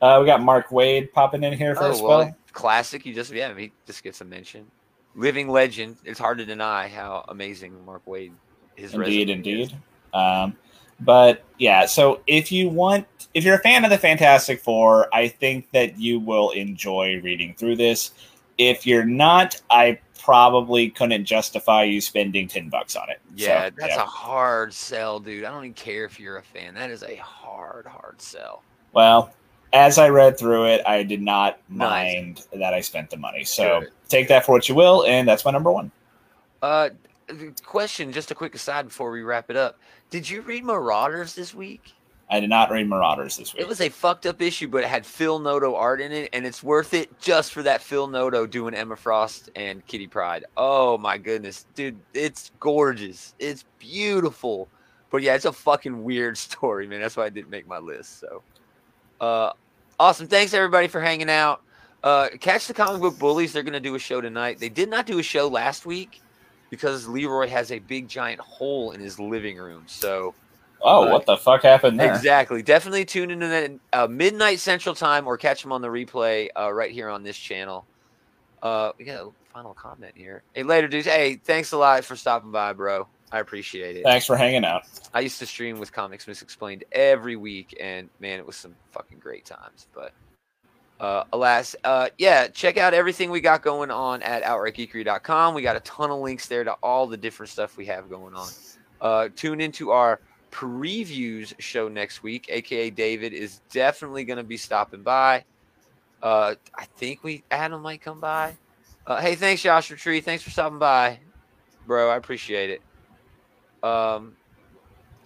We got Mark Waid popping in here for a spell. Classic. He just gets a mention. Living legend. It's hard to deny how amazing Mark Waid is. Indeed. But yeah, so if you're a fan of the Fantastic Four, I think that you will enjoy reading through this. If you're not, I probably couldn't justify you spending $10 on it. Yeah, so, that's a hard sell, dude. I don't even care if you're a fan. That is a hard sell. Well, as I read through it, I did not mind that I spent the money. So take that for what you will, and that's my number one. Question, just a quick aside before we wrap it up. Did you read Marauders this week? I did not read Marauders this week. It was a fucked up issue, but it had Phil Noto art in it, and it's worth it just for that Phil Noto doing Emma Frost and Kitty Pryde. Oh, my goodness. Dude, it's gorgeous. It's beautiful. But, yeah, it's a fucking weird story, man. That's why I didn't make my list. So, awesome. Thanks, everybody, for hanging out. Catch the Comic Book Bullies. They're going to do a show tonight. They did not do a show last week because Leroy has a big, giant hole in his living room. So... Oh, what the fuck happened there? Exactly. Definitely tune in at midnight Central Time or catch them on the replay right here on this channel. We got a final comment here. Hey, later, dudes. Hey, thanks a lot for stopping by, bro. I appreciate it. Thanks for hanging out. I used to stream with Comics Misexplained every week, and, man, it was some fucking great times. But, alas, check out everything we got going on at OutrightGeekery.com. We got a ton of links there to all the different stuff we have going on. Tune into our previews show next week. AKA David is definitely going to be stopping by. I think Adam might come by. Hey, thanks, Joshua Tree. Thanks for stopping by, bro. I appreciate it. So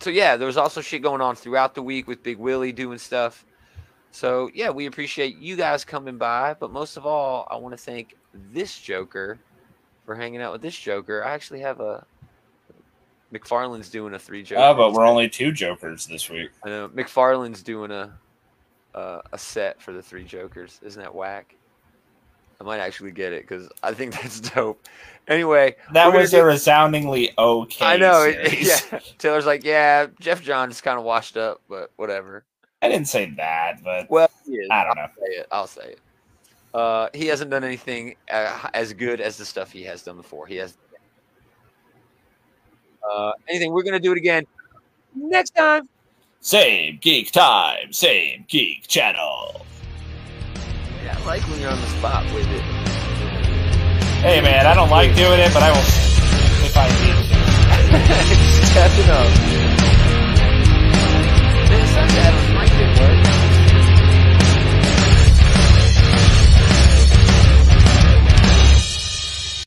yeah, there was also shit going on throughout the week with Big Willie doing stuff. So yeah, we appreciate you guys coming by. But most of all, I want to thank this Joker for hanging out with this Joker. I actually have a McFarlane's doing a three Joker. Oh, but we're only two Jokers this week. I know. McFarlane's doing a set for the three Jokers. Isn't that whack? I might actually get it because I think that's dope. Anyway. That was a resoundingly okay. I know. Taylor's like, Jeff John is kind of washed up, but whatever. I didn't say that, but well, I don't know. I'll say it. He hasn't done anything as good as the stuff he has done before. He has. We're going to do it again next time. Same geek time, same geek channel. Yeah, I like when you're on the spot with it. Hey, man, I don't like doing it, but I will if I need to. Stepping up.